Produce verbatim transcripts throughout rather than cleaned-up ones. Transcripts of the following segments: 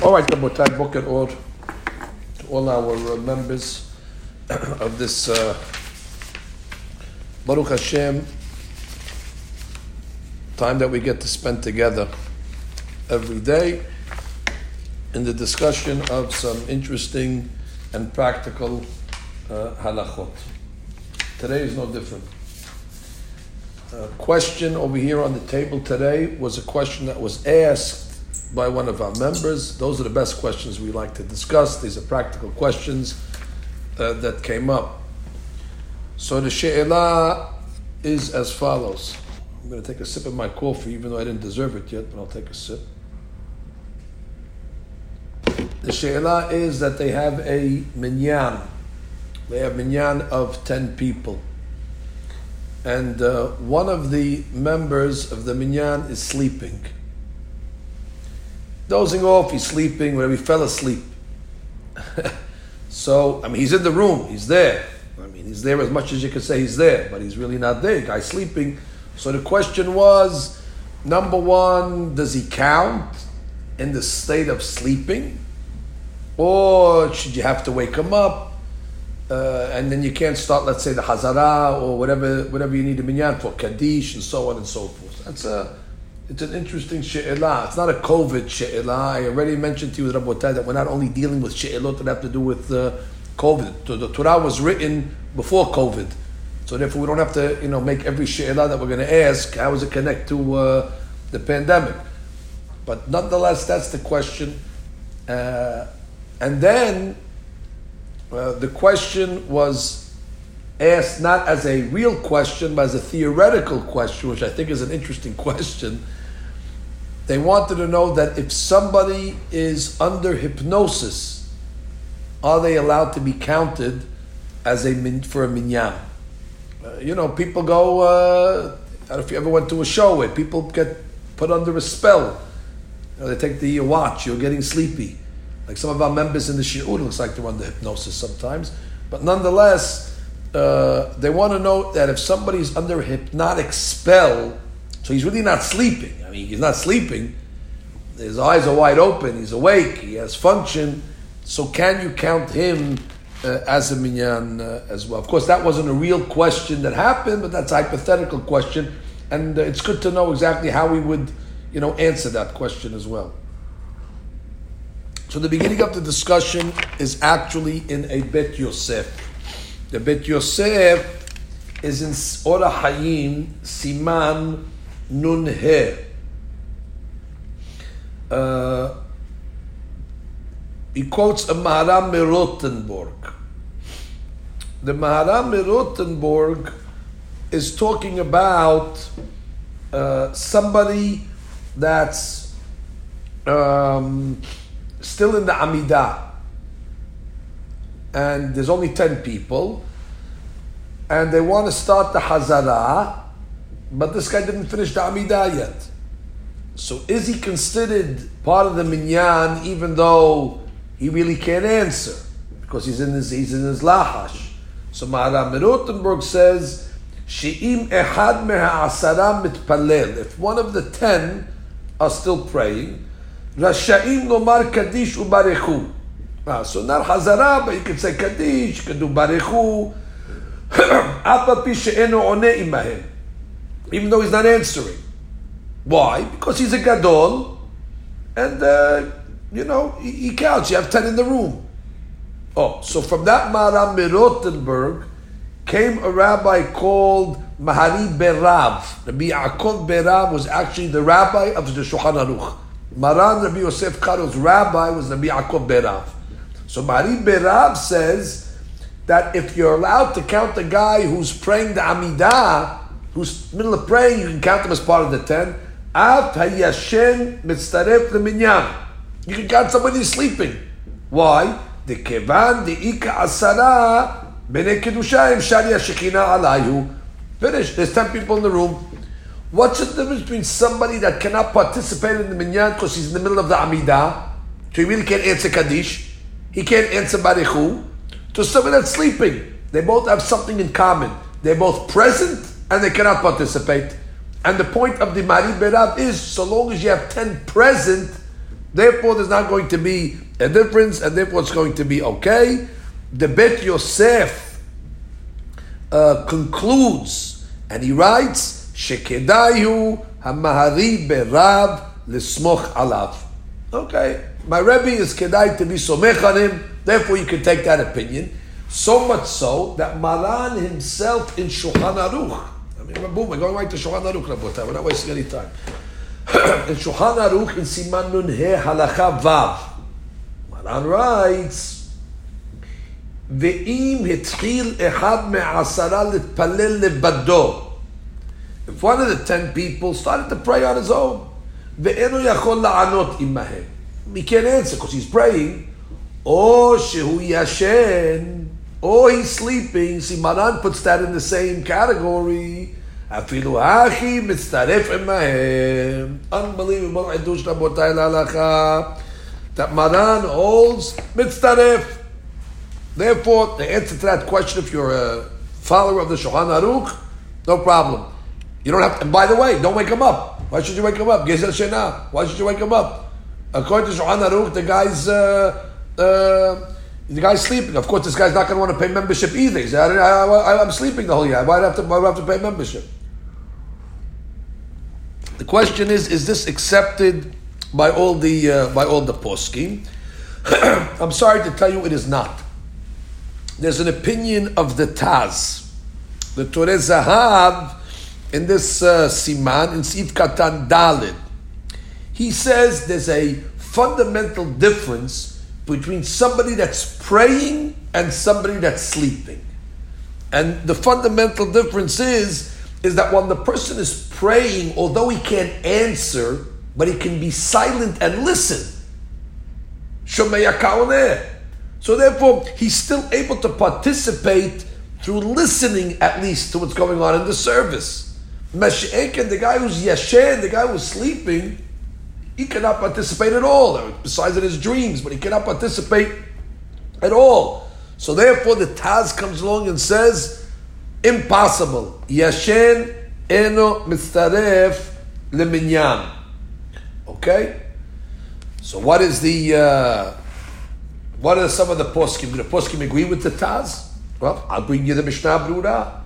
All right, Rabbotai, Boker Or, to all our uh, members of this uh, Baruch Hashem, time that we get to spend together every day in the discussion of some interesting and practical uh, halachot. Today is no different. A question over here on the table today was a question that was asked by one of our members. Those are the best questions we like to discuss. These are practical questions uh, that came up. So the She'ilah is as follows. I'm going to take a sip of my coffee, even though I didn't deserve it yet, but I'll take a sip. The She'ilah is that they have a minyan. They have minyan of ten people. And uh, one of the members of the minyan is sleeping. Dozing off, he's sleeping, whatever, he fell asleep. So, I mean, he's in the room, he's there. I mean, he's there as much as you can say he's there, but he's really not there, guy's sleeping. So the question was, number one, does he count in the state of sleeping? Or should you have to wake him up? Uh, and then you can't start, let's say, the hazara or whatever whatever you need the minyan for, kaddish and so on and so forth. That's a... It's an interesting she'ilah. It's not a COVID she'ilah. I already mentioned to you, Rabbotai, that we're not only dealing with she'ilot that have to do with uh, COVID. The, the Torah was written before COVID. So therefore, we don't have to you know, make every she'ilah that we're going to ask, how does it connect to uh, the pandemic? But nonetheless, that's the question. Uh, and then, uh, the question was asked not as a real question, but as a theoretical question, which I think is an interesting question. They wanted to know that if somebody is under hypnosis, are they allowed to be counted as a min, for a minyan? Uh, you know, people go, uh, I don't know if you ever went to a show where people get put under a spell. You know, they take the watch, you're getting sleepy. Like some of our members in the shi'ud, looks like they're under hypnosis sometimes. But nonetheless, Uh, they want to know that if somebody's under a hypnotic spell, so he's really not sleeping. I mean, he's not sleeping. His eyes are wide open. He's awake. He has function. So can you count him uh, as a minyan uh, as well? Of course, that wasn't a real question that happened, but that's a hypothetical question. And uh, it's good to know exactly how we would, you know, answer that question as well. So the beginning of the discussion is actually in a Bet Yosef. The Bet Yosef is in Orah Hayim, Siman Nun He. Uh, he quotes a Maharam MiRotenburg. The Maharam MiRotenburg is talking about uh, somebody that's um, still in the Amidah. And there's only ten people, and they want to start the hazara, but this guy didn't finish the Amidah yet. So is he considered part of the minyan, even though he really can't answer because he's in his he's in his lahash? So Maharam MiRotenburg says, "She'im echad meha'asara mitpalel." If one of the ten are still praying, "Rasha'im lomar kaddish ubarechu." Ah, so not hazara, but you can say kaddish, you can do barechu, even though he's not answering. Why? Because he's a gadol, and uh, you know, he, he counts. You have ten in the room. Oh, so from that Maharam MiRotenburg came a rabbi called Mahari Berav. Rabbi Berav was actually the rabbi of the Shulchan Aruch. Maran Rabbi Yosef Karo's rabbi was Rabbi Berav. So Mahari Berav says that if you're allowed to count the guy who's praying the Amidah, who's in the middle of praying, you can count him as part of the ten. You can count somebody sleeping. Why? Finish. There's ten people in the room. What's the difference between somebody that cannot participate in the minyan because he's in the middle of the Amidah, so he really can't answer kaddish? He can't answer barechu, to someone that's sleeping. They both have something in common. They're both present and they cannot participate. And the point of the Mahari Berav is, so long as you have ten present, Therefore, there's not going to be a difference, and therefore it's going to be okay. The Bet Yosef uh, concludes, and he writes, Shekedayu Hamahari Berav Lismoch Alav. Okay, my Rebbe is kedai to be somech on him, therefore you can take that opinion. So much so that Maran himself in Shulchan Aruch, I mean, boom, we're going right to Shulchan Aruch, Rabbotai, we're not wasting any time. In Shulchan Aruch, in Siman Nun He Halakha Vav, Maran writes, Ve'im hitchil echad me'asara litpalel lebado. If one of the ten people started to pray on his own, ve'enu yachol la'anot imahem, he can't answer because he's praying, or shehu yashen, or he's sleeping. See, Maran puts that in the same category. Afilu hachi mitzaref imahem. Unbelievable Idush Rabbotai Lalacha. That Maran holds mitzaref. Therefore, the answer to that question, if you're a follower of the Shulchan Aruch, no problem. You don't have to, and by the way, don't wake him up. Why should you wake him up? Gezel Shena. Why should you wake him up? According to Shulchan Aruch, the guy's... Uh, uh, The guy's sleeping. Of course, this guy's not going to want to pay membership either. He said, I, I, I, I'm sleeping the whole year. Why do I have to, why do I have to pay membership? The question is: is this accepted by all the uh, by all the poskim? I'm sorry to tell you, it is not. There's an opinion of the Taz, the Torah Zahav, in this uh, Siman in Sif Katan Dalid. He says there's a fundamental difference between somebody that's praying and somebody that's sleeping. And the fundamental difference is, is that when the person is praying, although he can't answer, but he can be silent and listen. So therefore, he's still able to participate through listening, at least, to what's going on in the service. The guy who's yashen, the guy who's sleeping, he cannot participate at all, besides in his dreams, but he cannot participate at all. So therefore the Taz comes along and says, impossible. Yashen eno mitzaref leminyan. Okay? So what is the, uh, what are some of the poskim? Do the poskim agree with the Taz? Well, I'll bring you the Mishnah Berurah.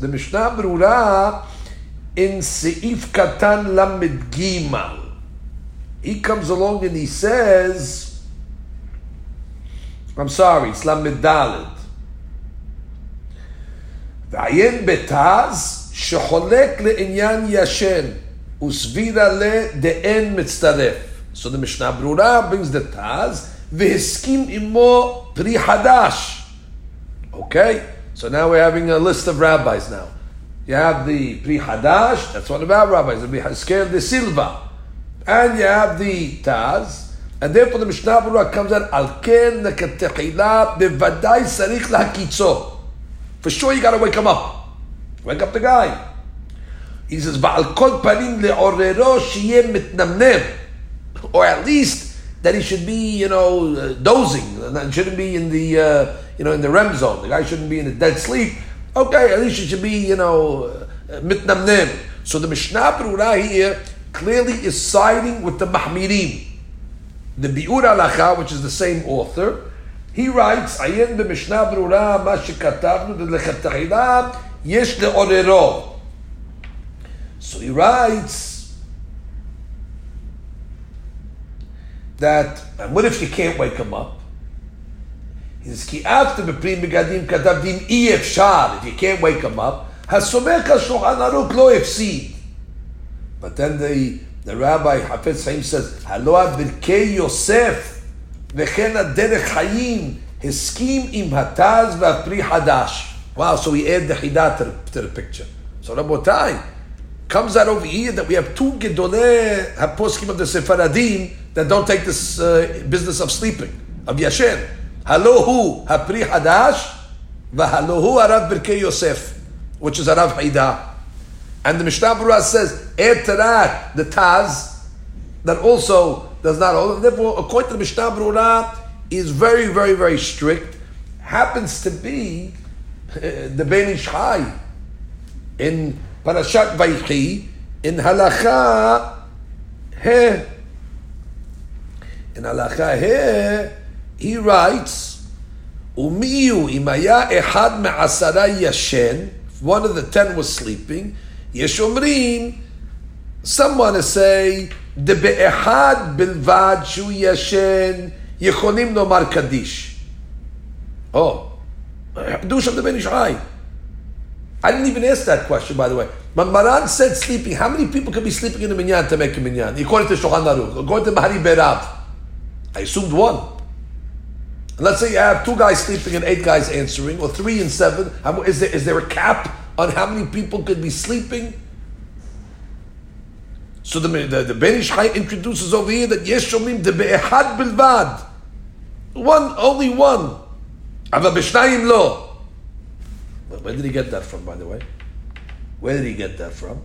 The Mishnah Berurah in Seif Katan Lamid Gimal. He comes along and he says, I'm sorry, it's Lamed Dalet. V'ayin betaz shecholek le'inyan yashen usvira le de'en mitzaref. So the Mishnah Berurah brings the Taz v'hiskim imo pri hadash. Okay, so now we're having a list of rabbis now. You have the pri hadash, that's one of our rabbis, the Hizkel de Silva. And you have the Taz, and therefore the Mishnah Berurah comes out, Al ken nekatechila bevadai sarich lahakitzo. For sure you gotta wake him up. Wake up the guy. He says, Va'al kol panim le'orero shiye mitnamnem. Or at least that he should be, you know, dozing. That shouldn't be in the, uh, you know, in the R E M zone. The guy shouldn't be in a dead sleep. Okay, at least he should be, you know, mitnamnem. So the Mishnah Berurah here clearly is siding with the Mahmirim. The Biur Halacha, which is the same author, he writes, Ayin b'mishnah berurah ma shekatavnu d'lechatchila yesh le'orero. So he writes that, and what if you can't wake him up? He says, Ki after b'prim begadim katavdim i'efshar, if you can't wake him up, hasomech al Shulchan Aruch lo efsid. But then the, the Rabbi Chafetz Chaim says, Haloa Birkei Yosef V'chen HaDerech Chaim Hiskim Im HaTaz V'Pri Hadash. Wow, so we add the chidah to, to the picture. So Rabbotai, comes out over here that we have two Gedolei HaPoskim of the Sefaradim that don't take this uh, business of sleeping, of Yashen. Halohu HaPri Hadash V'Halohu Harav Birkei Yosef, which is Harav Chidah. And the Mishnah Berurah says, add to that the Taz, that also does not hold. Therefore, according to the Mishnah Berurah, is very, very, very strict. Happens to be uh, the Ben Ish Hai in Parashat Vayichi, in Halakha He In Halakha here, he writes, Umiyu imaya ehad me'asara yashen, if one of the ten was sleeping, yeshomrim, someone is saying, de be'ehad bilvad shu yashen, yechonim nomar kaddish. Oh, kedusha of the Ben Ish Hai. I didn't even ask that question, by the way. When Maran said sleeping, how many people can be sleeping in the minyan to make a minyan? According to Shulchan Aruch, according to Mahari Berav, I assumed one. And let's say you have two guys sleeping and eight guys answering, or three and seven. How, is, there, is there a cap on how many people could be sleeping? So the, the, the Ben Ish Hai introduces over here that Yesh Shomim de be'ehad bilvad. One, only one. Ava b'shnayim lo. Where did he get that from, by the way? Where did he get that from?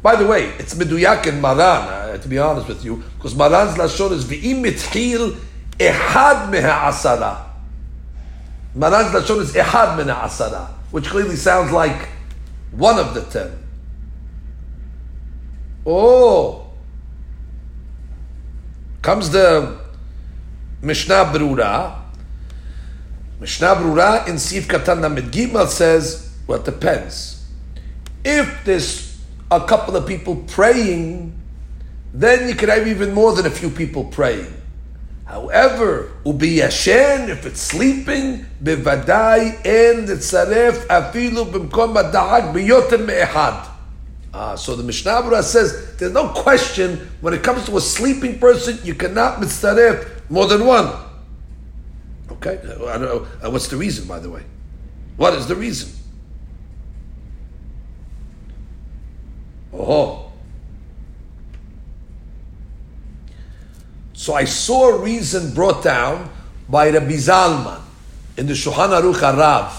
By the way, it's Meduyak and Maran, uh, to be honest with you, because Maran's Lashon is V'im mitchil ehad meha asara. Maran's Lashon is ehad meha asara, which clearly sounds like one of the ten. Oh! Comes the Mishnah Berurah. Mishnah Berurah in Sif Katan Lamed Gimel says, well, it depends. If there's a couple of people praying, then you could have even more than a few people praying. However, ubi yashen, if it's sleeping, bevadai en litzaref afilu b'mkom b'da'ak b'yoter me'ehad. Ah, so the Mishnah Berurah says, there's no question, when it comes to a sleeping person, you cannot mitzaref more than one. Okay, I don't know. What's the reason, by the way? What is the reason? Oh. So I saw a reason brought down by Rabbi Zalman in the Shulchan Aruch HaRav,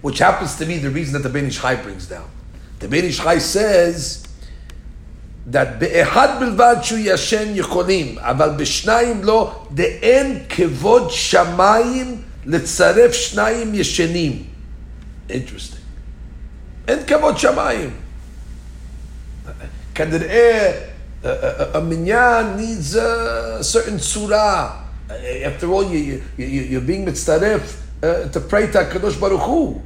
which happens to be the reason that the Ben Ish Hai brings down. The Ben Ish Hai says that be'ehad bilvad shu yashen yechonim, aval b'shnayim lo de'en kevod shamayim litzaref shnayim yeshenim. Interesting. En kevod shamayim. Kader'eh, a minyan needs a certain surah. After all, you, you, you, you're being mitzaref uh, to pray to HaKadosh Baruch Hu.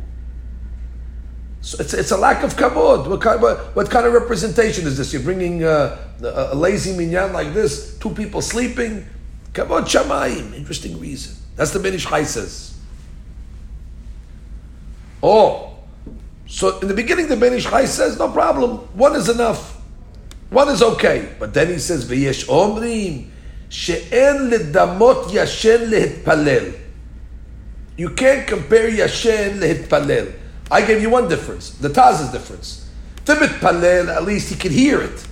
So it's, it's a lack of kavod. What kind, what, what kind of representation is this? You're bringing uh, a, a lazy minyan like this, two people sleeping. Kavod shamayim. Interesting reason. That's the Ben Ish Hai says. Oh. So in the beginning, the Ben Ish Hai says, no problem. One is enough. One is okay. But then he says, V'yesh omrim, she'en ledamot yashen lehitpalel. You can't compare yashen lehitpalel. I gave you one difference. The Taz is difference. Tibet Palel, at least he could hear it.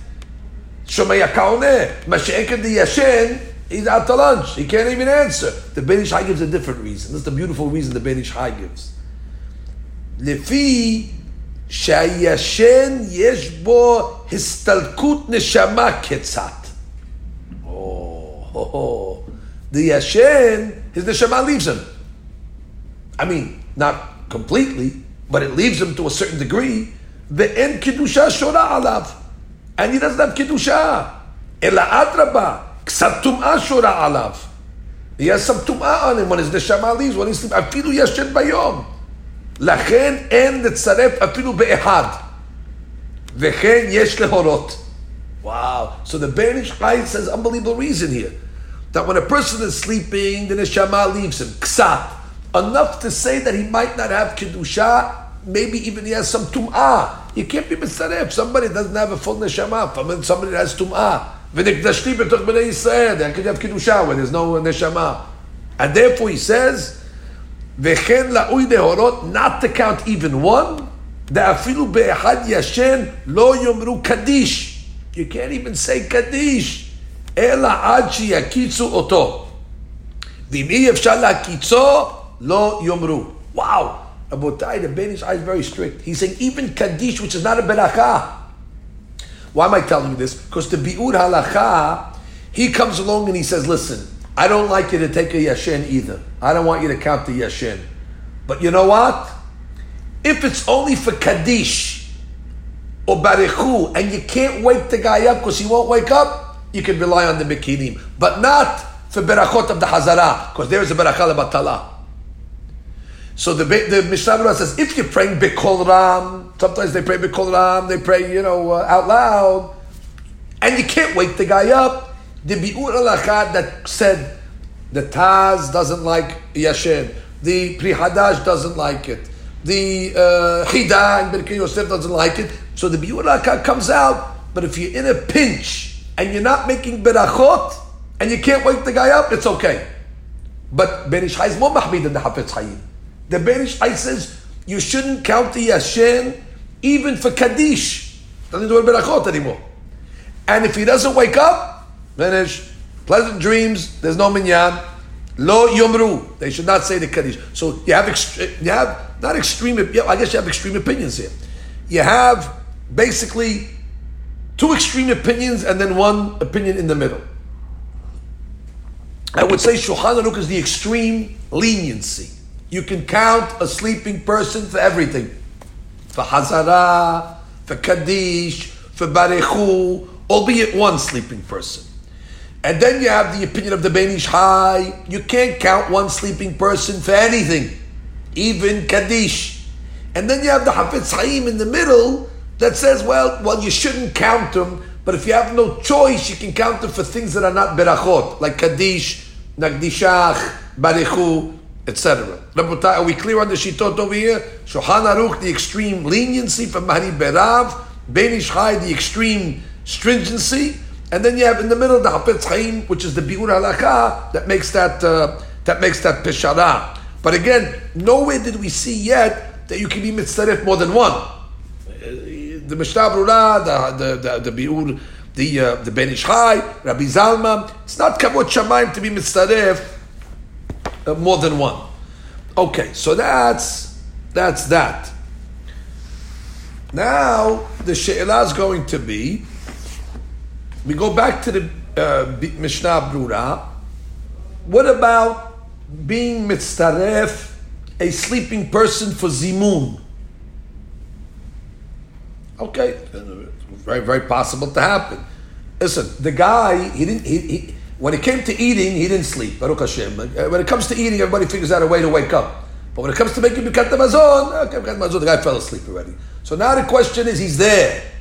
Shomaya Kaoneh, Masha'ekan de Yashen, he's out to lunch. He can't even answer. The Ben Ish Hai gives a different reason. That's the beautiful reason the Ben Ish Hai gives. Lefi Shayashen Yeshbo Histalkut Neshama Ketzat. Oh, the Yashen, his Neshama leaves him. I mean, not completely, but it leaves him to a certain degree. Ve'en kedusha shora alav, and he doesn't have kedusha. Ela adraba ksat tumah shora alav. He has some tumah on him when his neshama leaves, when he sleeps. Afilu yashen bayom, lachen en letzaref afilu be'ehad. Ve'chen yesh lehorot. Wow! So the Ben Ish Hai says unbelievable reason here that when a person is sleeping, the neshama leaves him ksat. Enough to say that he might not have kedusha, maybe even he has some tum'ah. You can't be mitzaref. Somebody doesn't have a full neshama. Somebody that has tum'ah. V'nikdashti b'toch b'nei Yisrael. They could have kedusha when there's no neshama. And therefore he says, V'chen la'ui dehorot, not to count even one. De'afilu be'ehad yashen lo yomru kaddish. You can't even say kaddish. Ela ad shi yakitzu oto. V'imi yevshal la'kitzo lo yomru. Wow. Rabbotai, the Ben Ish Hai is very strict. He's saying even kaddish, which is not a beracha. Why am I telling you this? Because the Biur Halacha, he comes along and he says, listen, I don't like you to take a yashen either. I don't want you to count the yashen. But you know what? If it's only for kaddish or barechu, and you can't wake the guy up because he won't wake up, you can rely on the mekinim, but not for berachot of the hazara, because there is a berachah lebatala. So the the Mishnah Berurah says, if you're praying bikol ram, sometimes they pray bikol ram, they pray, you know, uh, out loud, and you can't wake the guy up. The Biur Halacha that said the Taz doesn't like Yashin, the Pri Hadash doesn't like it, the chidah and Ben Yosef doesn't like it. So the Biur Halacha comes out, but if you're in a pinch and you're not making berachot and you can't wake the guy up, it's okay. But Ben Ish Hai is more mahmid than the Chafetz Chaim. The Ben Ish Hai says you shouldn't count the Yashin even for kaddish. Doesn't do a berachot anymore. And if he doesn't wake up, finish. Pleasant dreams. There's no minyan. Lo yomru. They should not say the kaddish. So you have ext- you have not extreme. I guess you have extreme opinions here. You have basically two extreme opinions and then one opinion in the middle. I would say Shulchan Aruch is the extreme leniency. You can count a sleeping person for everything, for hazara, for kaddish, for barechu, albeit one sleeping person. And then you have the opinion of the Ben Ish Hai. You can't count one sleeping person for anything, even kaddish. And then you have the Chafetz Chaim in the middle that says, well, well, you shouldn't count them, but if you have no choice, you can count them for things that are not berachot, like kaddish, nagdishach, barechu, et cetera. Rabbotai, are we clear on the shitot over here? Shulchan Aruch, the extreme leniency for Mahari Berav, Ben Ish Hai, the extreme stringency, and then you have in the middle the Chafetz Chaim, which is the Biur Halacha that makes that uh, that makes that peshara. But again, nowhere did we see yet that you can be mitzaref more than one. The Mishnah Berurah, the the the, the Biur, the uh, the Ben Ish Hai, Rabbi Zalman. It's not kavod shamayim to be mitzaref uh, more than one. Okay, so that's that's that. Now the She'ilah is going to be. We go back to the uh, Mishnah Berurah. What about being mitzaref, a sleeping person for zimun? Okay, very, very possible to happen. Listen, the guy, he didn't. He, he, when it came to eating, he didn't sleep. Baruch Hashem. When it comes to eating, everybody figures out a way to wake up. But when it comes to making birkat hamazon, okay, birkat hamazon, the guy fell asleep already. So now the question is, he's there.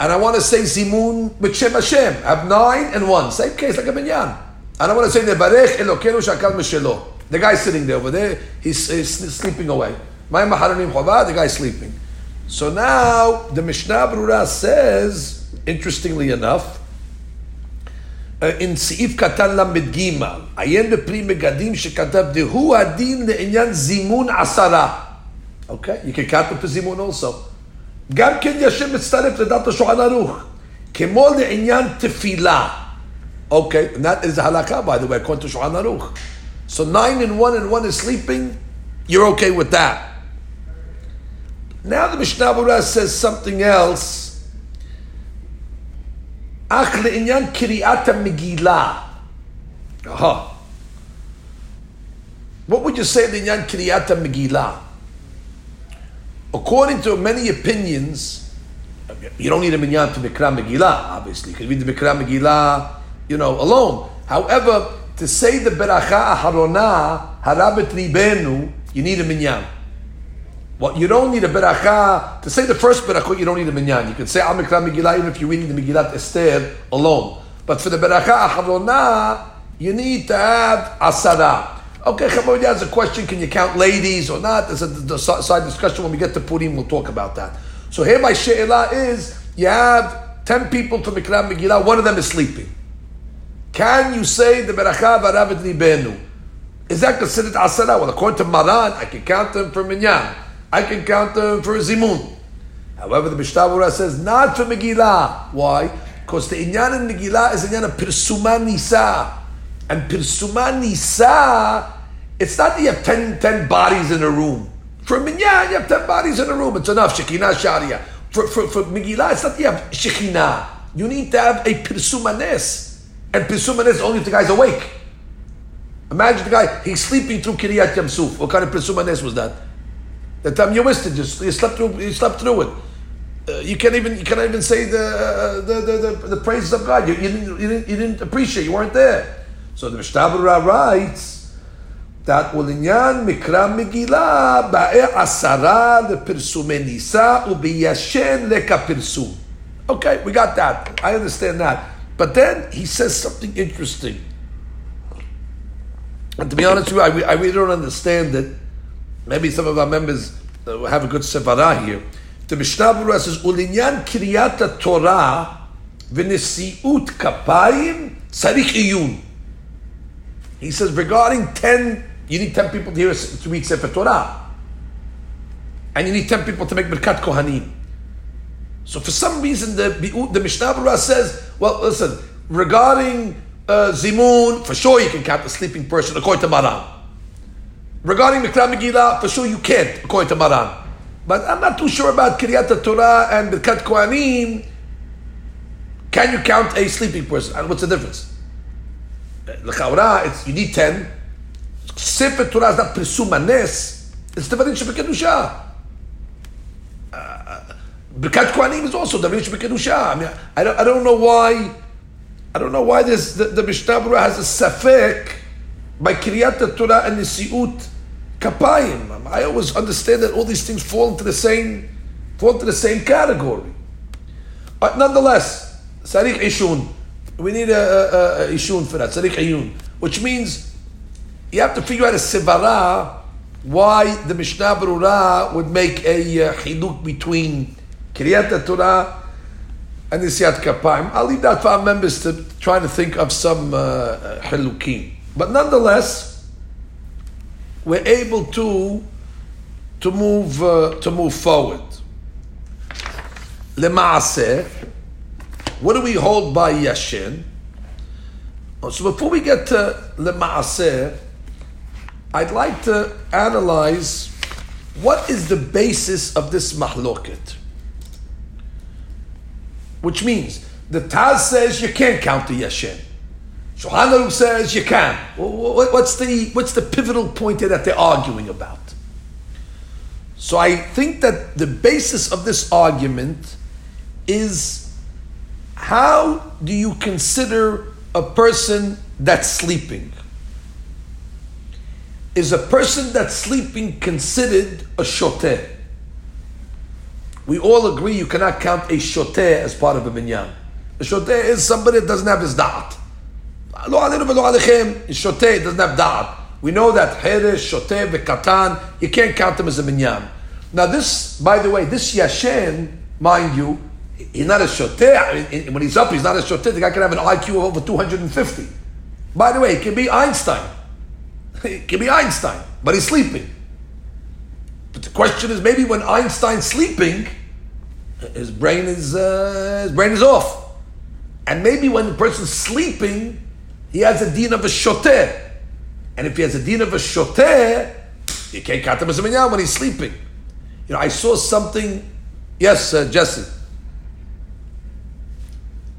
And I want to say zimun with Shem Hashem. I have nine and one. Same case, like a minyan. And I want to say nevarech elokenu shakal meshelo. The guy's sitting there over there. He's, he's sleeping away. My maharim chovah. The guy's sleeping. So now the Mishnah Berurah says, interestingly enough, uh, in seif katan lamed gimal, ayen bepri megadim shekatav dehu adin le'inyan zimun asara. Okay, you can count with zimun also. גם כן ישם מצטרף לדעת השולחן ערוך, כמו לעניין תפילה. Okay, and that is the halakha, by the way, according to Shulchan Aruch. So nine and one and one is sleeping, you're okay with that. Now the Mishnah Berurah says something else. אך לעניין קריאת המגילה. Aha. What would you say לעניין קריאת המגילה? According to many opinions, you don't need a minyan to Mikra Megillah, obviously. You can read the Mikra Megillah, you know, alone. However, to say the Beracha Aharona, Harabet Ribenu, you need a minyan. Well, you don't need a Beracha, to say the first Beracha, you don't need a minyan. You can say Al Mikra Megillah even if you're reading the Megillat Esther alone. But for the Beracha Aharona, you need to have Asara. Okay, Chabod has a question, can you count ladies or not? There's a side discussion when we get to Purim, we'll talk about that. So here my she'elah is, you have ten people to Mikra Megillah, one of them is sleeping. Can you say the Beracha v'aravet ribenu? Is that considered asara? Well, according to Maran, I can count them for minyan. I can count them for zimun. However, the Mishnah Berurah says, not for Megillah. Why? Because the inyan in Megillah is inyan of Pirsuma Nisa. And Pirsuma Nisa, it's not that you have ten, ten bodies in a room. For minyan, you have ten bodies in a room. It's enough. Shekinah Sharia. For, for, for Megillah, it's not that you have Shekinah. You need to have a Pirsuma Nes. And Pirsuma Nes only if the guy's awake. Imagine the guy, he's sleeping through Kiryat Yamsuf. What kind of Pirsuma Nes was that? The time you missed it, you slept through, you slept through it. uh, you can't even you cannot even say the, uh, the, the the the praises of God. You, you didn't you didn't you didn't appreciate. You weren't there. So the Mishnah Berurah writes that ulinyan mikra megillah ba'e asara lePirsuma Nisa ubiyashen lekapirsum. Okay, we got that. I understand that. But then he says something interesting. And to be honest with you, I, I really don't understand it. Maybe some of our members uh, have a good sevarah here. The Mishnah Berurah says, "Ulinyan kriyata Torah v'nesiut kapayim tzarich iyun." He says regarding ten, you need ten people to hear to read Sefer Torah, and you need ten people to make Birkat Kohanim. So for some reason, the the Mishnah Berurah says, "Well, listen, regarding." Uh, Zimun, for sure you can count the sleeping person according to Maran. Regarding Mikra Megillah, for sure you can't according to Maran. But I'm not too sure about Kiryat Torah and Birkat Kohanim. Can you count a sleeping person? And what's the difference? L'chaura, it's you need ten. Sefer Torah is not Pirsuma Nisa. It's the definition of kedusha. Uh, Birkat Kohanim is also the definition of kedusha. I mean, I don't, I don't know why. I don't know why this the, the Mishnah Berurah has a safek by Kiryat Torah and Nesiut Kapayim. I always understand that all these things fall into the same fall into the same category. But nonetheless, Sarikh Ishun, we need a, a, a Ishun for that, Sarikh Ayun, which means you have to figure out a Sivara why the Mishnah Berurah would make a Chiduk between Kiryat Torah and Nesiat Kapayim. I'll leave that for our members to try to think of some uh, Hilukim. But nonetheless, we're able to to move uh, to move forward. Lema'aseh, what do we hold by Yashin? So before we get to Lema'aseh, I'd like to analyze what is the basis of this mahloket. Which means, the Taz says you can't count the Yashin. Shulchan Aruch says you can. What's the, what's the pivotal point here that they're arguing about? So I think that the basis of this argument is how do you consider a person that's sleeping? Is a person that's sleeping considered a shoteh? We all agree you cannot count a shoteh as part of a minyan. A shoteh is somebody that doesn't have his da'at. Lo aleinu v'lo alechem, a shoteh doesn't have da'at. We know that Heresh, shoteh, v'katan, you can't count them as a minyan. Now this, by the way, this Yashin, mind you, he's not a shoteh. When he's up, he's not a shoteh. The guy can have an I Q of over two hundred fifty. By the way, it can be Einstein. It can be Einstein, but he's sleeping. But the question is, maybe when Einstein's sleeping, his brain is uh, his brain is off, and maybe when the person's sleeping, he has a din of a shoteh, and if he has a din of a shoteh, you can't count him as a minyan when he's sleeping. You know, I saw something. Yes, uh, Jesse.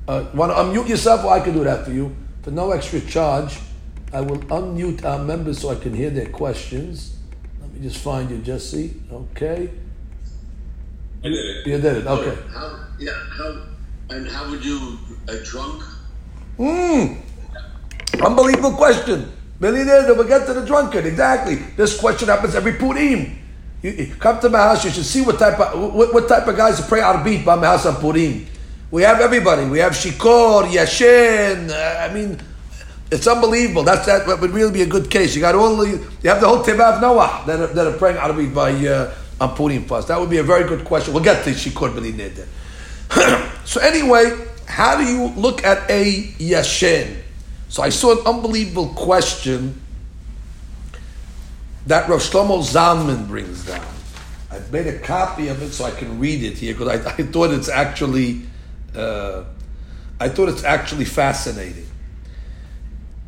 Uh, want to unmute yourself? Well, I can do that for you for no extra charge. I will unmute our members so I can hear their questions. Let me just find you, Jesse. Okay. I did it. You did it. Okay. So how, yeah. How, and how would you a drunk? Hmm. Unbelievable question. Millionaires never get to the drunkard. Exactly. This question happens every Purim. You, you come to my house. You should see what type of what, what type of guys pray arbit by my house on Purim. We have everybody. We have shikor, yashin. Uh, I mean. It's unbelievable. That's that would really be a good case. You got all the, you have the whole Tevav Noah that are, that are praying Arabit by uh, on Purim fast. That would be a very good question. We'll get to Shikor B'li Neder. So anyway, how do you look at a Yashin? So I saw an unbelievable question that Rav Shlomo Zalman brings down. I've made a copy of it so I can read it here because I, I thought it's actually, uh, I thought it's actually fascinating.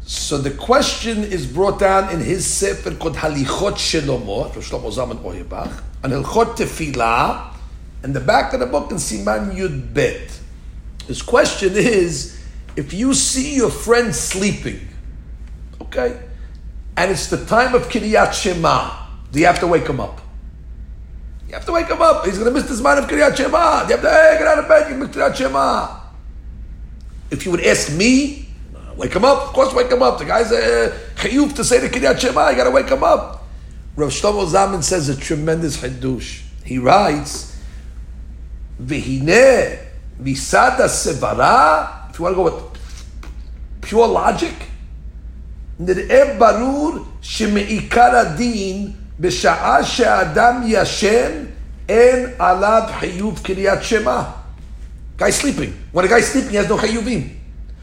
So the question is brought down in his sefer called Halichot Shlomo, Rav Shlomo Zalman Auerbach, on Hilchot Tefillah, and the back of the book in Siman Yud Bet. His question is, if you see your friend sleeping, okay, and it's the time of Kiryat Shema, do you have to wake him up? You have to wake him up. He's going to miss the Zman of Kiryat Shema. You have to, hey, get out of bed, you miss Kiryat Shema. If you would ask me, wake him up. Of course, wake him up. The guy's a chiyuv to say the Kiryat Shema. You got to wake him up. Rav Shlomo Zalman says a tremendous hadush. He writes, Vihine misada sevara. If you want to go with pure logic, nir'eh barur shemeikar adin b'sha'a she'adam yashen en alav chiyuv Kiryat Shema. Guy's sleeping. When a guy's sleeping, he has no chiyuvim.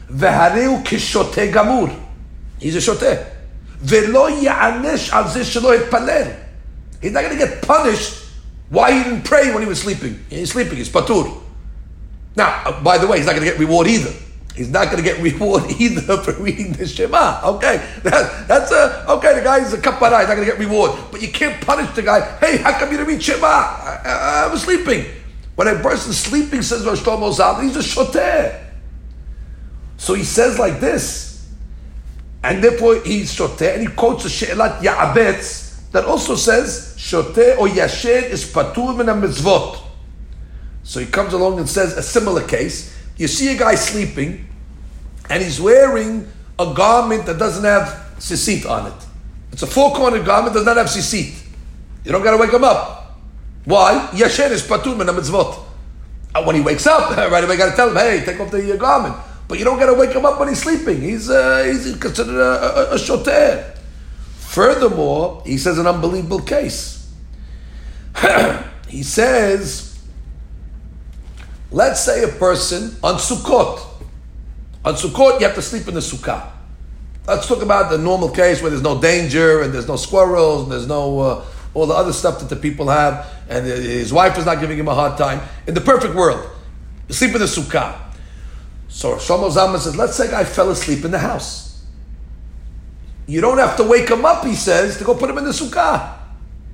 V'hareu kishoteh gamur. He's a shoteh. Ve'lo ya'anesh al zeh shelo hitpalel. He's not going to get punished why he didn't pray when he was sleeping. He's sleeping. He's patur. Now, by the way, he's not going to get reward either. He's not going to get reward either for reading the Shema. Okay, that, that's a, okay, the guy's a kapara. He's not going to get reward. But you can't punish the guy. Hey, how come you didn't read Shema? I, I, I was sleeping. When a person sleeping, says Rosh Shlomo Zalman, he's a shoteh. So he says like this. And therefore he's shoteh. And he quotes a She'ilat Ya'abetz that also says, shoteh or yashen is patur min ha-mitzvot. So he comes along and says a similar case. You see a guy sleeping, and he's wearing a garment that doesn't have sisit on it. It's a four-cornered garment that does not have sisit. You don't got to wake him up. Why? Yasher is patur min ha-mitzvot. And when he wakes up, right away you got to tell him, hey, take off the uh, garment. But you don't got to wake him up when he's sleeping. He's uh, he's considered a, a, a shoteh. Furthermore, he says an unbelievable case. He says, let's say a person on Sukkot. On Sukkot, you have to sleep in the Sukkah. Let's talk about the normal case where there's no danger and there's no squirrels and there's no uh, all the other stuff that the people have and his wife is not giving him a hard time. In the perfect world, you sleep in the Sukkah. So Shlomo Zalman says, let's say a guy fell asleep in the house. You don't have to wake him up, he says, to go put him in the Sukkah.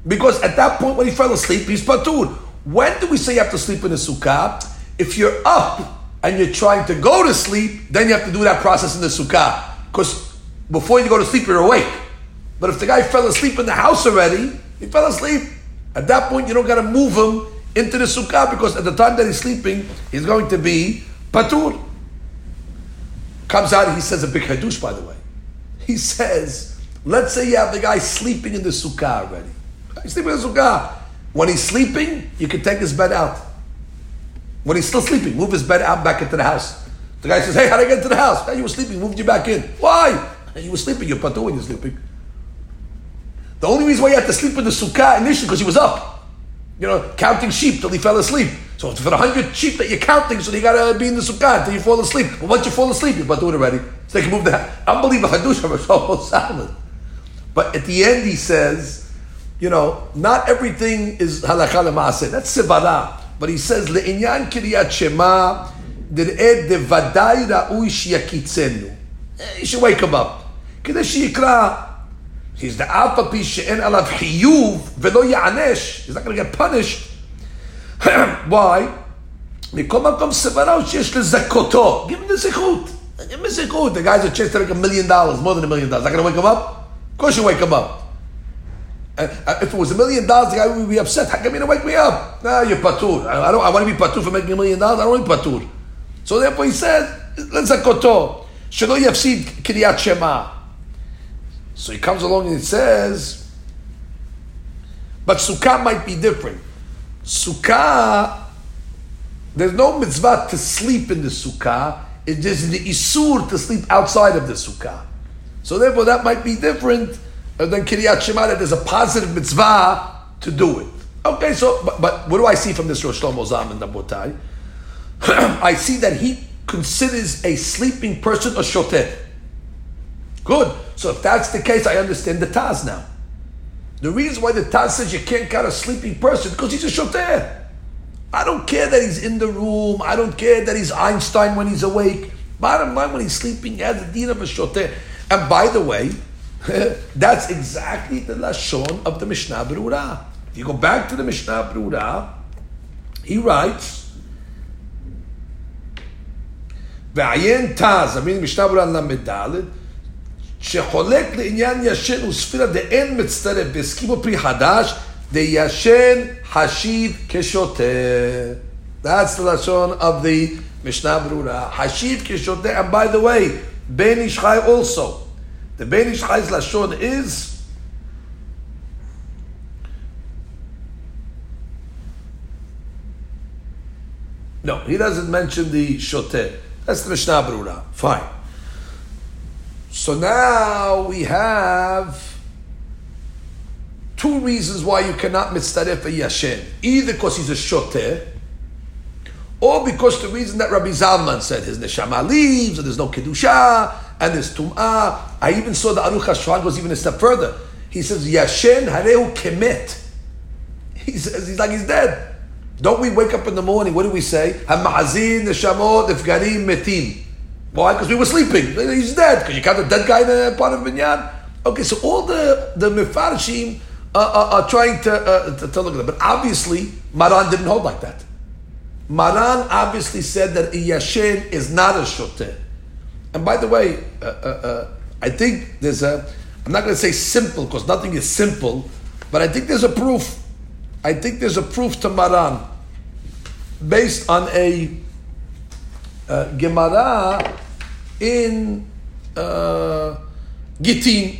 Because at that point when he fell asleep, he's patur. When do we say you have to sleep in the Sukkah? If you're up and you're trying to go to sleep, then you have to do that process in the sukkah. Because before you go to sleep, you're awake. But if the guy fell asleep in the house already, he fell asleep. At that point, you don't got to move him into the sukkah because at the time that he's sleeping, he's going to be patur. Comes out and he says a big hadush, by the way. He says, let's say you have the guy sleeping in the sukkah already. He's sleeping in the sukkah. When he's sleeping, you can take his bed out. When he's still sleeping, move his bed out back into the house. The guy says, hey, how did I get into the house? Hey, you were sleeping, moved you back in. Why? You were sleeping, you're patur when you're sleeping. The only reason why you had to sleep in the sukkah initially because he was up. You know, counting sheep till he fell asleep. So for the hundred sheep that you're counting, so you got to be in the sukkah until you fall asleep. But once you fall asleep, you're patur already. So they can move the house. Unbelievable hadush of Rosh Hashanah. But at the end he says, you know, not everything is halakha l'maaseh. That's sevara. But he says, Le'inyan Kiryat Shema, Dir'eh devadai ra'uy shiyakitzenu. You should wake him up. Kadesh yikra. He's the apapi she'en alav chiyuv, ve'lo ya'anesh. He's not going to get punished. Why? Mikom hakom sevara she'yesh lezakoto. Give him the zikhut. Give him the zikhut. The guy's a chance to make a million dollars, more than a million dollars. Not going to wake him up? Of course you wake him up. And if it was a million dollars, the guy would be upset. How come you don't wake me up? No, you're patur. I don't. I want to be patur for making a million dollars. I don't want to be patur. So therefore he says, let's zakoto. Shelo yafsid Kiryat Shema. So he comes along and he says, but sukkah might be different. Sukkah, there's no mitzvah to sleep in the sukkah. It's just the isur to sleep outside of the sukkah. So therefore that might be different. And then Kiryat Shema, that there's a positive mitzvah to do it. Okay, so, but, but what do I see from this Rosh Shlomo Zalman Rabbotai? I see that he considers a sleeping person a shoteh. Good. So if that's the case, I understand the Taz now. The reason why the Taz says you can't count a sleeping person, because he's a shoteh. I don't care that he's in the room. I don't care that he's Einstein when he's awake. Bottom line, when he's sleeping, he has the deen of a shoteh. And by the way, that's exactly the lashon of the Mishnah Berurah. If you go back to the Mishnah Berurah, he writes, "V'ayin Taz." I mean, Mishnah Berurah Lamed Daled shecholek le'inyan yashen usfira de'en mitztereb b'skimu pri hadash The Yashen Hashiv Keshoteh. That's the Lashon of the Mishnah Berurah. Hashiv Keshoteh. And by the way, Ben Ish Hai also. The Ben Ish Hai's Lashon is no, he doesn't mention the shoteh. That's the Mishnah Berurah. Fine. So now we have two reasons why you cannot mitzaref a yashen. Either because he's a shoteh, or because the reason that Rabbi Zalman said, his neshama leaves, and there's no kedusha, and there's tumah. I even saw the Aruch HaShulchan goes even a step further. He says, yashen harehu kemet. He says, he's like he's dead. Don't we wake up in the morning, what do we say? Hamahazin, neshamot, ifgarim, metim. Why? Because we were sleeping. He's dead. Because you count a dead guy in a part of minyan. Okay, so all the, the mefarshim are, are, are trying to, uh, to, to look at that. But obviously, Maran didn't hold like that. Maran obviously said that a yashen is not a shoteh. And by the way, uh, uh, uh, I think there's a, I'm not going to say simple, because nothing is simple, but I think there's a proof. I think there's a proof to Maran based on a uh, Gemara in uh, Gittin.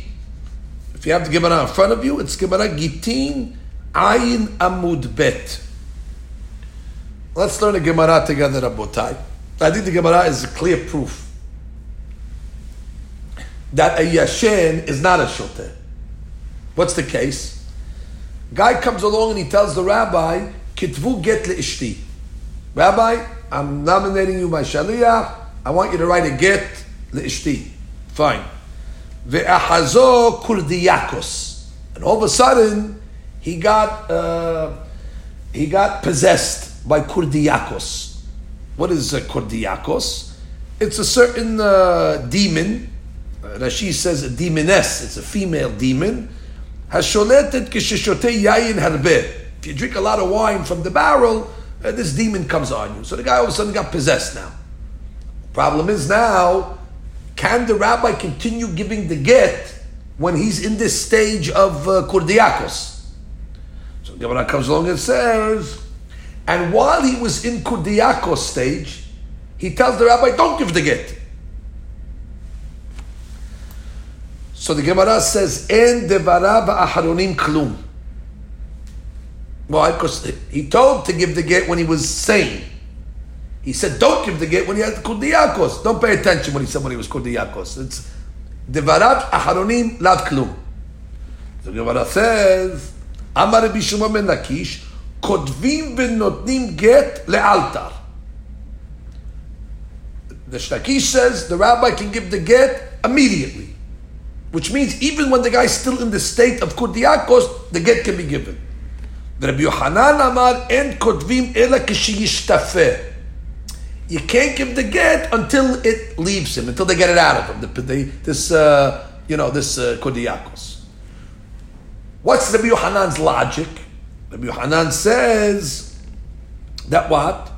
If you have the Gemara in front of you, it's Gemara Gittin Ayin Amud Bet. Let's learn a Gemara together, Rabbotai. I think the Gemara is a clear proof that a yashen is not a shoteh. What's the case? Guy comes along and he tells the rabbi, "Kitvu get leishti." Rabbi, I'm nominating you my shaliach. I want you to write a get leishti. Fine. Ve'ahazo kurdiakos. And all of a sudden, he got uh, he got possessed by kurdiakos. What is a kurdiakos? It's a certain uh, demon. Rashi says a demoness. It's a female demon. If you drink a lot of wine from the barrel, uh, this demon comes on you. So the guy all of a sudden got possessed now. Problem is now, can the rabbi continue giving the get when he's in this stage of uh, kurdiakos? So the Gemara comes along and says, and while he was in kurdiakos stage, he tells the rabbi, don't give the get. So the Gemara says, "En devara ba'acharonim klum." Why? Because he told to give the get when he was sane. He said, "Don't give the get when he had kurdiakos." Don't pay attention when he said when he was kurdiakos. It's devara acharonim lav klum. The Gemara says, "Amar Rabbi Shimon ben Lakish, kodvim v'notnim get le'altar." The Lakish says the rabbi can give the get immediately. Which means even when the guy's still in the state of kurdiakos, the get can be given. Rabbi Yochanan Amar en kotvim ela k'sheyishtafeh. You can't give the get until it leaves him, until they get it out of him. The, the, this, uh, you know, this uh, kurdiakos. What's Rabbi Yochanan's logic? Rabbi Yochanan says that what?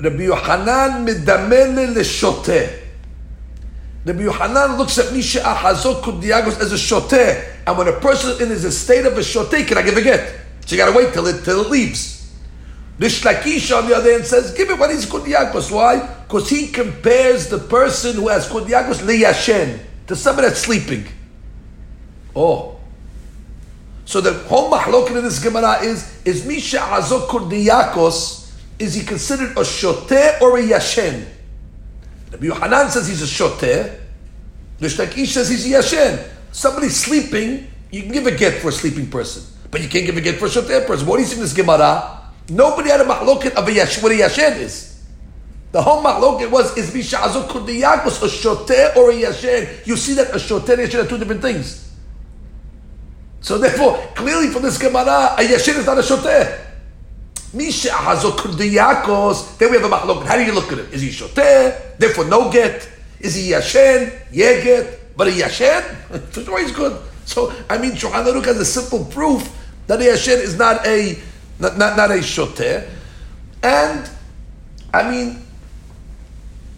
Rabbi Yochanan medamele leshoteh. Rabbi Yochanan looks at Misha Ahazok Kurdiagos as a shoteh. And when a person is in a state of a shoteh, can I give a get? So you got to wait till it, till it leaves. Rish Lakish on the other hand says, give it when he's Kurdiagos. Why? Because he compares the person who has Kurdiagos leyashen, to somebody that's sleeping. Oh. So the whole mahlokin in this Gemara is, is Misha Ahazok Kurdiagos, is he considered a shoteh or a yashen? Rabbi Yochanan says he's a shoteh. Rish Lakish says he's a yashen. Somebody's sleeping, you can give a get for a sleeping person. But you can't give a get for a shoteh person. What do you see in this Gemara? Nobody had a mahloket of a yashen, what a yashen is. The whole mahloket was, is Misha'azot Kurdiyakos a shoteh or a yashen? You see that a shoteh and a yashen are two different things. So therefore, clearly from this Gemara, a yashen is not a shoteh. Misha'azot Kurdiyakos, then we have a mahloket. How do you look at it? Is he shoteh? Therefore, no get. Is he yashen? Yeah, get. But a yashen? That's why he's good. So, I mean, Shulchan Aruch has a simple proof that a yashen is not a not, not, not a shoteh. And, I mean,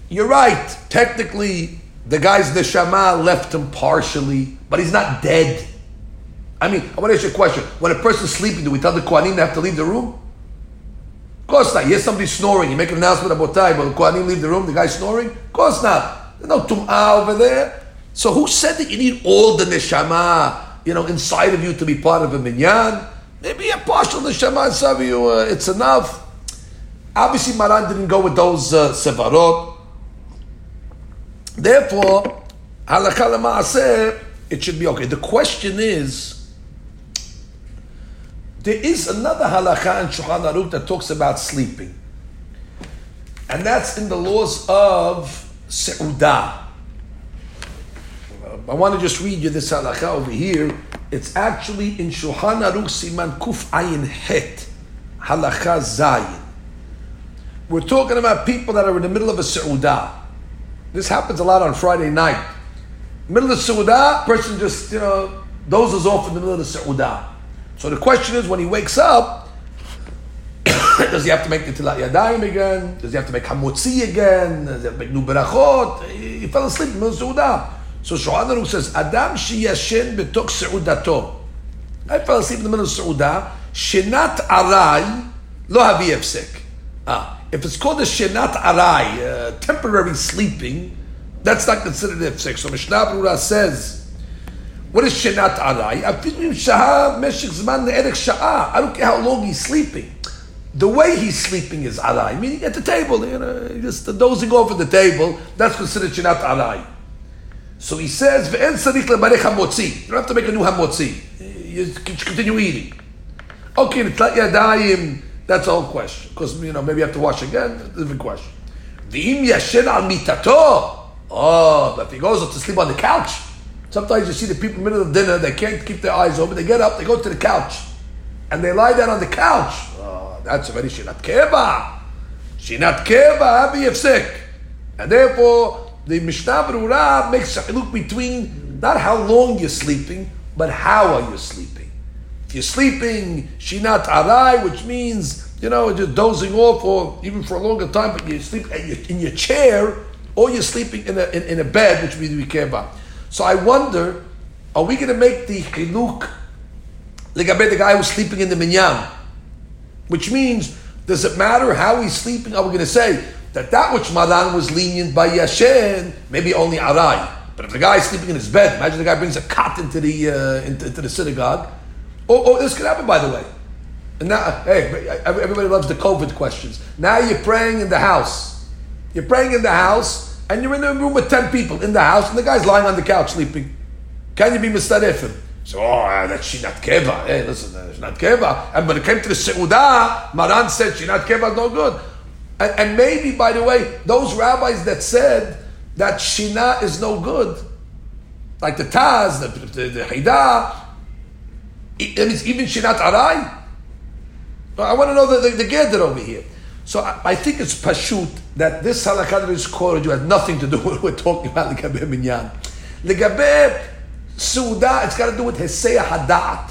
you're right. Technically, the guy's neshama left him partially, but he's not dead. I mean, I want to ask you a question. When a person's sleeping, do we tell the Kohanim they have to leave the room? Of course not. You hear somebody snoring, you make an announcement about Rabbotai, but the Kohanim leave the room, the guy's snoring? Of course not. There's no tumah over there. So who said that you need all the neshama, you know, inside of you to be part of a minyan? Maybe a partial neshama inside of you, uh, it's enough. Obviously, Maran didn't go with those uh, sevarot. Therefore, halakha l'maaseh, it should be okay. The question is, there is another halakha in Shulchan Aruch that talks about sleeping. And that's in the laws of seudah. I want to just read you this halakha over here. It's actually in Shulchan Aruch Siman Kuf Ayin Het, halakha Zayin. We're talking about people that are in the middle of a seudah. This happens a lot on Friday night. Middle of the seudah, person just, you know, dozes off in the middle of the seudah. So the question is, when he wakes up, does he have to make the tilat yadayim again? Does he have to make hamotzi again? Does he have to make new berachot? He, he fell asleep in the middle of the seudah. So Shulchan Aruch says, Adam sheyashen betok seudato. I fell asleep in the middle of the seudah. Shenat arai lo havi hefsek. Ah. If it's called a shenat arai, uh, temporary sleeping, that's not considered hefsek. So Mishnah Berurah says, what is shenat arai? I don't care how long he's sleeping. The way he's sleeping is arai, meaning at the table, you know, just dozing off at the table, that's considered shenat arai. So he says, you don't have to make a new hamotzi. You continue eating. Okay, it's not yadayim. That's the whole question. Because, you know, maybe you have to wash again. That's a different question. Oh, but if he goes up to sleep on the couch, sometimes you see the people in the middle of dinner, they can't keep their eyes open. They get up, they go to the couch, and they lie down on the couch. Oh, that's a very shinat keva. Shinat keva, abi yefsek. And therefore, the Mishnah Berurah makes a look between not how long you're sleeping, but how are you sleeping. If you're sleeping, shinat arai, which means, you know, just dozing off or even for a longer time, but you sleep in your chair or you're sleeping in a in, in a bed, which we, we care about. So I wonder, are we going to make the chiluk legabe the guy who's sleeping in the minyan? Which means, does it matter how he's sleeping? Are we going to say that that which Maran was lenient by Yashen, maybe only arai? But if the guy is sleeping in his bed, imagine the guy brings a cot into the, uh, into, into the synagogue. Oh, oh, this could happen, by the way. And now, hey, everybody loves the COVID questions. Now you're praying in the house. You're praying in the house, and you're in a room with ten people in the house, and the guy's lying on the couch sleeping. Can you be mistarefim? So, oh, that's shinat keva. Hey, listen, that's shinat keva. And when it came to the seudah, Maran said shinat keva is no good. And, and maybe, by the way, those rabbis that said that shina is no good, like the Taz, the, the, the chidah, it means even shinat arai. I want to know the, the, the gedder over here. So I, I think it's pashut that this halakha that is quoted you has nothing to do with what we're talking about. Legabeh minyan, legabeh seudah, it's got to do with hesei hadat.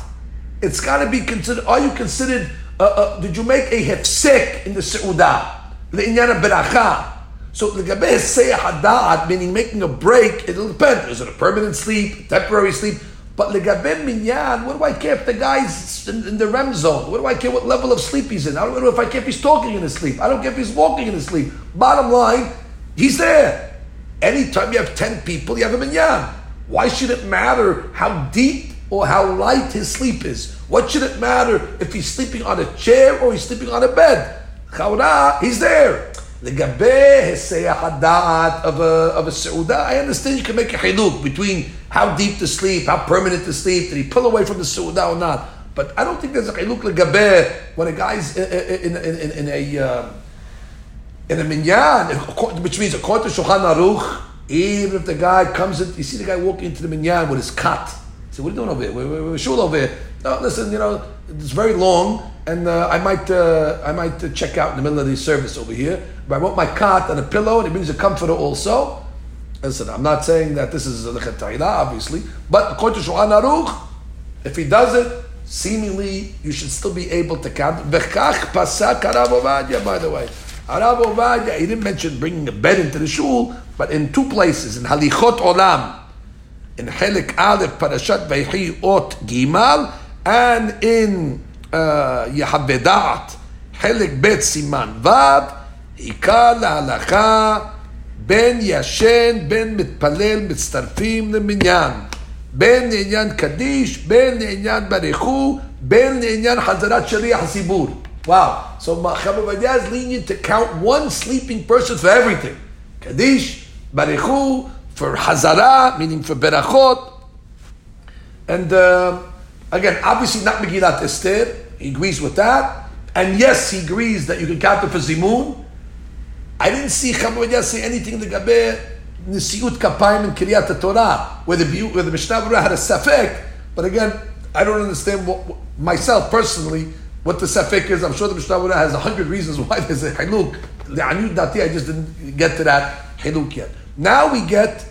It's got to be considered. Are you considered? Uh, uh, did you make a hefsek in the seudah? Leinyan beracha. So legabeh hesei hadat, meaning making a break. It'll depend. Is it a permanent sleep, temporary sleep? But legabeh minyan, what do I care if the guy's in, in the R E M zone? What do I care what level of sleep he's in? I don't know if I care if he's talking in his sleep. I don't care if he's walking in his sleep. Bottom line, he's there. Anytime you have ten people, you have a minyan. Why should it matter how deep or how light his sleep is? What should it matter if he's sleeping on a chair or he's sleeping on a bed? Chawra, he's there. Legabeh hesei hadat of a of a seudah, I understand you can make a chiluk between how deep to sleep, how permanent to sleep, did he pull away from the seudah or not? But I don't think there's a chiluk legabeh when a guy's in, in, in, in a uh, in a minyan, which means according to Shulchan Aruch, even if the guy comes in, you see the guy walking into the minyan with his cot. Say, what are you doing over here? We're, we're shul over here. No, listen, you know, it's very long, and uh, I might uh, I might uh, check out in the middle of the service over here. But I want my cot and a pillow, and it brings a comforter also. Listen, I'm not saying that this is a lechatayla, obviously, but according to Shulchan Aruch, if he does it, seemingly you should still be able to count. V'chach pasak Rav Ovadia, by the way. Rav Ovadia, he didn't mention bringing a bed into the shul, but in two places, in Halichot Olam, in Helik Aleph, Parashat Vaychi, Ot Gimal, and in Yehabedat, Helik Bet Siman Vav, Ikal Halakha, Ben Yashen, Ben Mitpalel, Mitztarfim, Minyan. בין לעניין קדיש, בין לעניין ברכו, בין לעניין חזרת שליח הציבור. Wow. So Chabavadiah is lenient to count one sleeping person for everything. Kadish, Barechu, for Hazara, meaning for Berachot. And uh, again, obviously not Megillat Esther. He agrees with that. And yes, he agrees that you can count it for Zimun. I didn't see Chabavadiah say anything to Gaber Nisiyut Kapayim and Kiryat Torah, where the where the Mishnah Berurah had a safek. But again, I don't understand what, what, myself personally what the safek is. I'm sure the Mishnah Berurah has a hundred reasons why there's a hiluk. I just didn't get to that hiluk yet. Now we get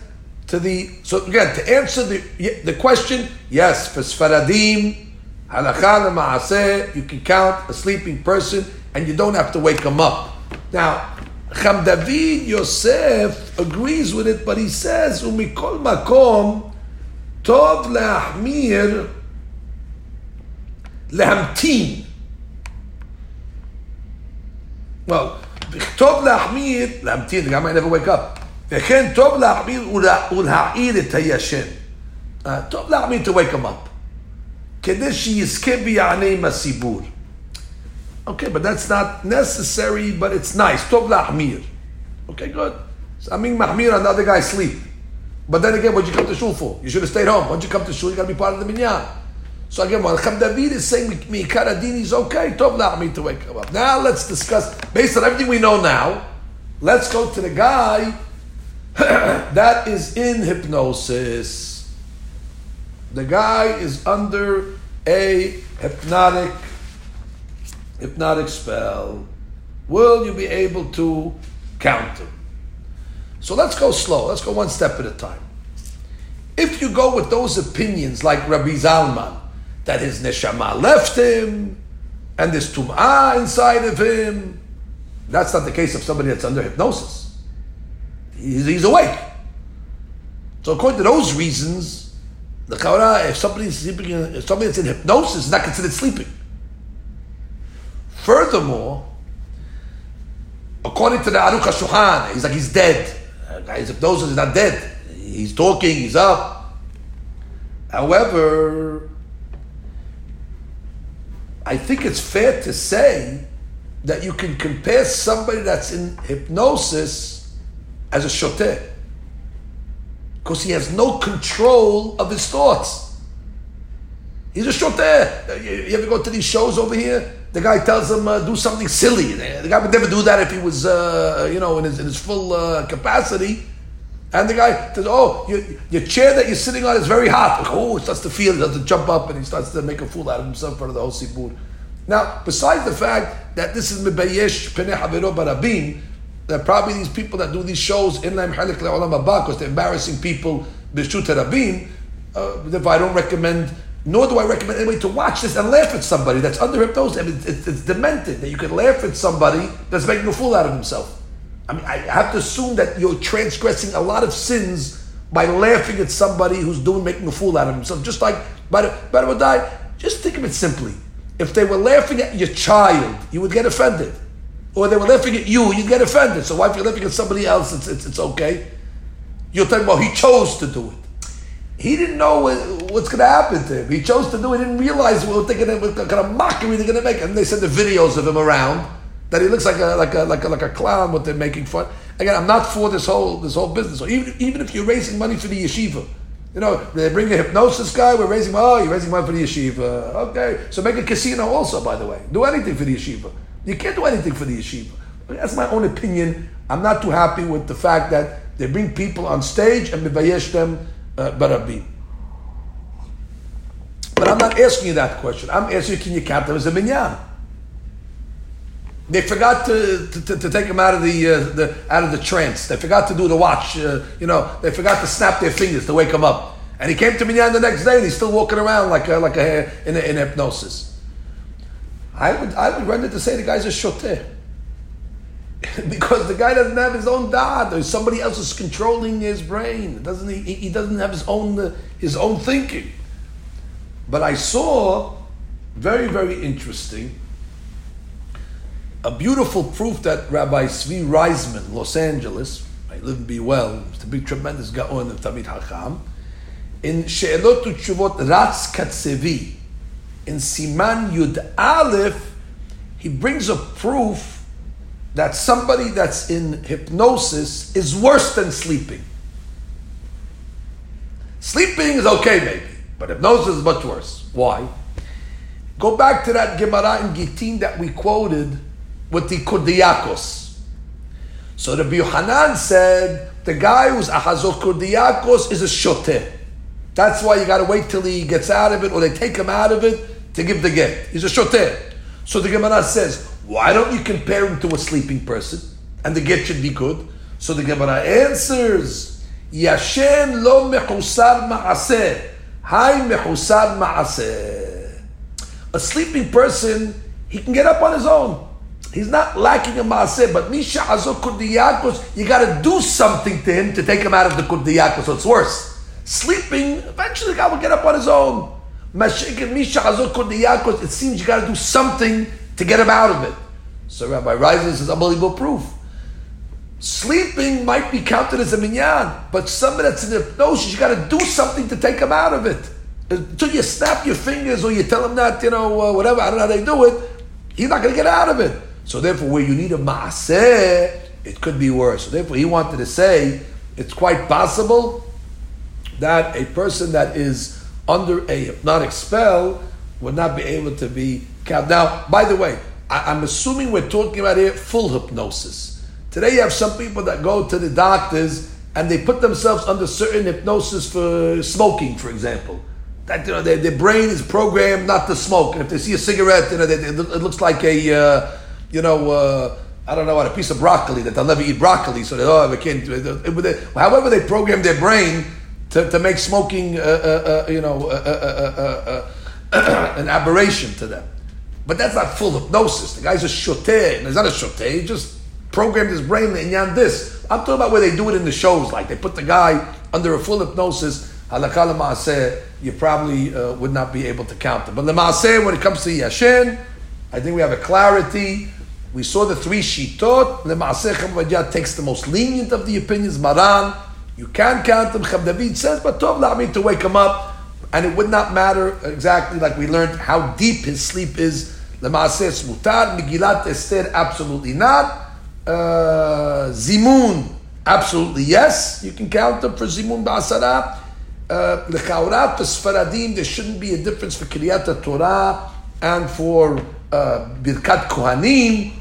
to the so again to answer the the question. Yes, for Sfaradim halakha lemaaseh, you can count a sleeping person and you don't have to wake him up. Now, Cham David Yosef agrees with it, but he says, "Umikol makom tov le'achmir lehamtin." Well, tov le'achmir lehamtin. The guy might never wake up. V'chen tov le'achmir ulha'ir et hayashen. Tov le'achmir to wake him up. Kedei sheyizkeh b'yanei masibur. Okay, but that's not necessary, but it's nice. Tov la'achmir. Okay, good. So I mean, mahmir and the other guy sleep. But then again, what'd you come to shul for? You should have stayed home. Once you come to shul, you got to be part of the minyan. So again, while Cham David is saying, Mikar Adin is okay, tov la'achmir to wake up. Now let's discuss, based on everything we know now, let's go to the guy that is in hypnosis. The guy is under a hypnotic hypnotic spell. Will you be able to count them? So let's go slow. Let's go one step at a time. If you go with those opinions like Rabbi Zalman, that his neshama left him, and there's tumah inside of him, that's not the case of somebody that's under hypnosis. He's, he's awake. So according to those reasons, the Kaura, if somebody's sleeping, if somebody that's in hypnosis is not considered sleeping. Furthermore, according to the Aruch HaShulchan, he's like he's dead. He's hypnosis, he's not dead. He's talking, he's up. However, I think it's fair to say that you can compare somebody that's in hypnosis as a shoteh, because he has no control of his thoughts. He's a shoteh. You ever go to these shows over here? The guy tells him, uh, do something silly. The guy would never do that if he was, uh, you know, in his, in his full uh, capacity. And the guy says, oh, your, your chair that you're sitting on is very hot. Like, oh, he starts to feel, he starts to jump up, and he starts to make a fool out of himself in front of the whole sibur. Now, besides the fact that this is mebayesh penei havero barabim, that probably these people that do these shows, in lahem chalik le'olam haba, because they're embarrassing people, b'shut harabim, if I don't recommend... Nor do I recommend anybody to watch this and laugh at somebody that's under hypnosis. I mean, it's, it's demented that you can laugh at somebody that's making a fool out of himself. I mean, I have to assume that you're transgressing a lot of sins by laughing at somebody who's doing making a fool out of himself. Just like, by the way, just think of it simply. If they were laughing at your child, you would get offended. Or they were laughing at you, you'd get offended. So why, if you're laughing at somebody else, it's, it's, it's okay? You're talking about, he chose to do it. He didn't know what's going to happen to him. He chose to do it. He didn't realize what kind of mockery they're going to make. And they send the videos of him around that he looks like a like a like a, like a clown. What they're making fun. Again, I'm not for this whole this whole business. So even even if you're raising money for the yeshiva, you know they bring a hypnosis guy. We're raising money. Oh, you're raising money for the yeshiva. Okay, so make a casino also. By the way, do anything for the yeshiva. You can't do anything for the yeshiva. That's my own opinion. I'm not too happy with the fact that they bring people on stage and mevayesh them. Uh, barabim. But I'm not asking you that question. I'm asking you, can you count them as a minyan? They forgot to, to, to take them out of the, uh, the out of the trance. They forgot to do the watch. Uh, you know, they forgot to snap their fingers to wake him up. And he came to minyan the next day, and he's still walking around like a, like a, in, a, in hypnosis. I would I would render to say the guy's a shoteh. because the guy doesn't have his own dad, or somebody else is controlling his brain. Doesn't he? He doesn't have his own uh, his own thinking. But I saw very very interesting, a beautiful proof that Rabbi Zvi Reisman, Los Angeles, I live in Be Well, it's a big tremendous gaon of Tamid Hakam, in She'elot Utshuvot Ratz Katsevi, in Siman Yud Aleph, he brings a proof that somebody that's in hypnosis is worse than sleeping. Sleeping is okay maybe, but hypnosis is much worse. Why? Go back to that Gemara in Gittin that we quoted with the Kurdiakos. So the Rabbi Yochanan said, the guy who's Ahazot Kurdiakos is a shoteh. That's why you got to wait till he gets out of it, or they take him out of it to give the get. He's a shoteh. So the Gemara says, why don't you compare him to a sleeping person? And the get should be good. So the Gemara answers, Yashen lo mechusar ma'aseh. Hai mechusar ma'aseh. A sleeping person, he can get up on his own. He's not lacking a ma'aseh, but Misha Azok Kurdiakos, you got to do something to him to take him out of the Kurdiakos, so it's worse. Sleeping, eventually the guy will get up on his own. Misha Azok Kurdiakos, it seems you got to do something to get him out of it. So Rabbi Reisman says, unbelievable proof. Sleeping might be counted as a minyan, but somebody that's in hypnosis, you got to do something to take him out of it. Until you snap your fingers or you tell him that, you know, uh, whatever, I don't know how they do it, he's not going to get out of it. So therefore, where you need a ma'aseh, it could be worse. So therefore, he wanted to say, it's quite possible that a person that is under a hypnotic spell would not be able to be cab. Now, by the way, I, I'm assuming we're talking about here full hypnosis. Today you have some people that go to the doctors and they put themselves under certain hypnosis for smoking, for example. That, you know, their, their brain is programmed not to smoke. And if they see a cigarette, you know, they, they, it looks like a, uh, you know, uh, I don't know what, a piece of broccoli, that they'll never eat broccoli, so they oh, they can't. They, however they program their brain to, to make smoking, uh, uh, uh, you know, uh, uh, uh, uh, an aberration to them. But that's not full hypnosis. The guy's a shoteh, and he's not a shoteh, he just programmed his brain in yan this. I'm talking about where they do it in the shows, like they put the guy under a full hypnosis. Halakha l'maaseh, you probably uh, would not be able to count it. But l'maaseh, when it comes to Yashin, I think we have a clarity. We saw the three shitot. L'maaseh Chavadiyah takes the most lenient of the opinions, Maran. You can count them, Chav David says, but tov la'amid to wake him up. And it would not matter exactly, like we learned, how deep his sleep is. L'maaseh es mutar, Megillat Esther, absolutely not. Uh, Zimun, absolutely yes. You can count them for Zimun ba'asara. L'chaurat v'sfaradim, there shouldn't be a difference for Kiryat Torah and for uh, Birkat Kohanim.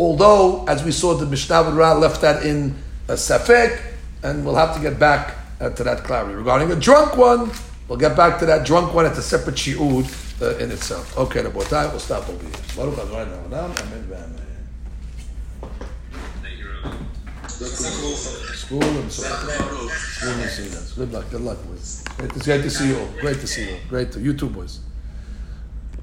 Although, as we saw, the Mishnah Berurah left that in uh, Safek, and we'll have to get back uh, to that clarity. Regarding a drunk one, we'll get back to that drunk one at the separate shi'ud uh, in itself. Okay, Rabbotai, we'll stop over here. Baruch Hashem. School and so on. Good luck, good luck, boys. Great to see you all. Great to see you all. Great to you too, boys.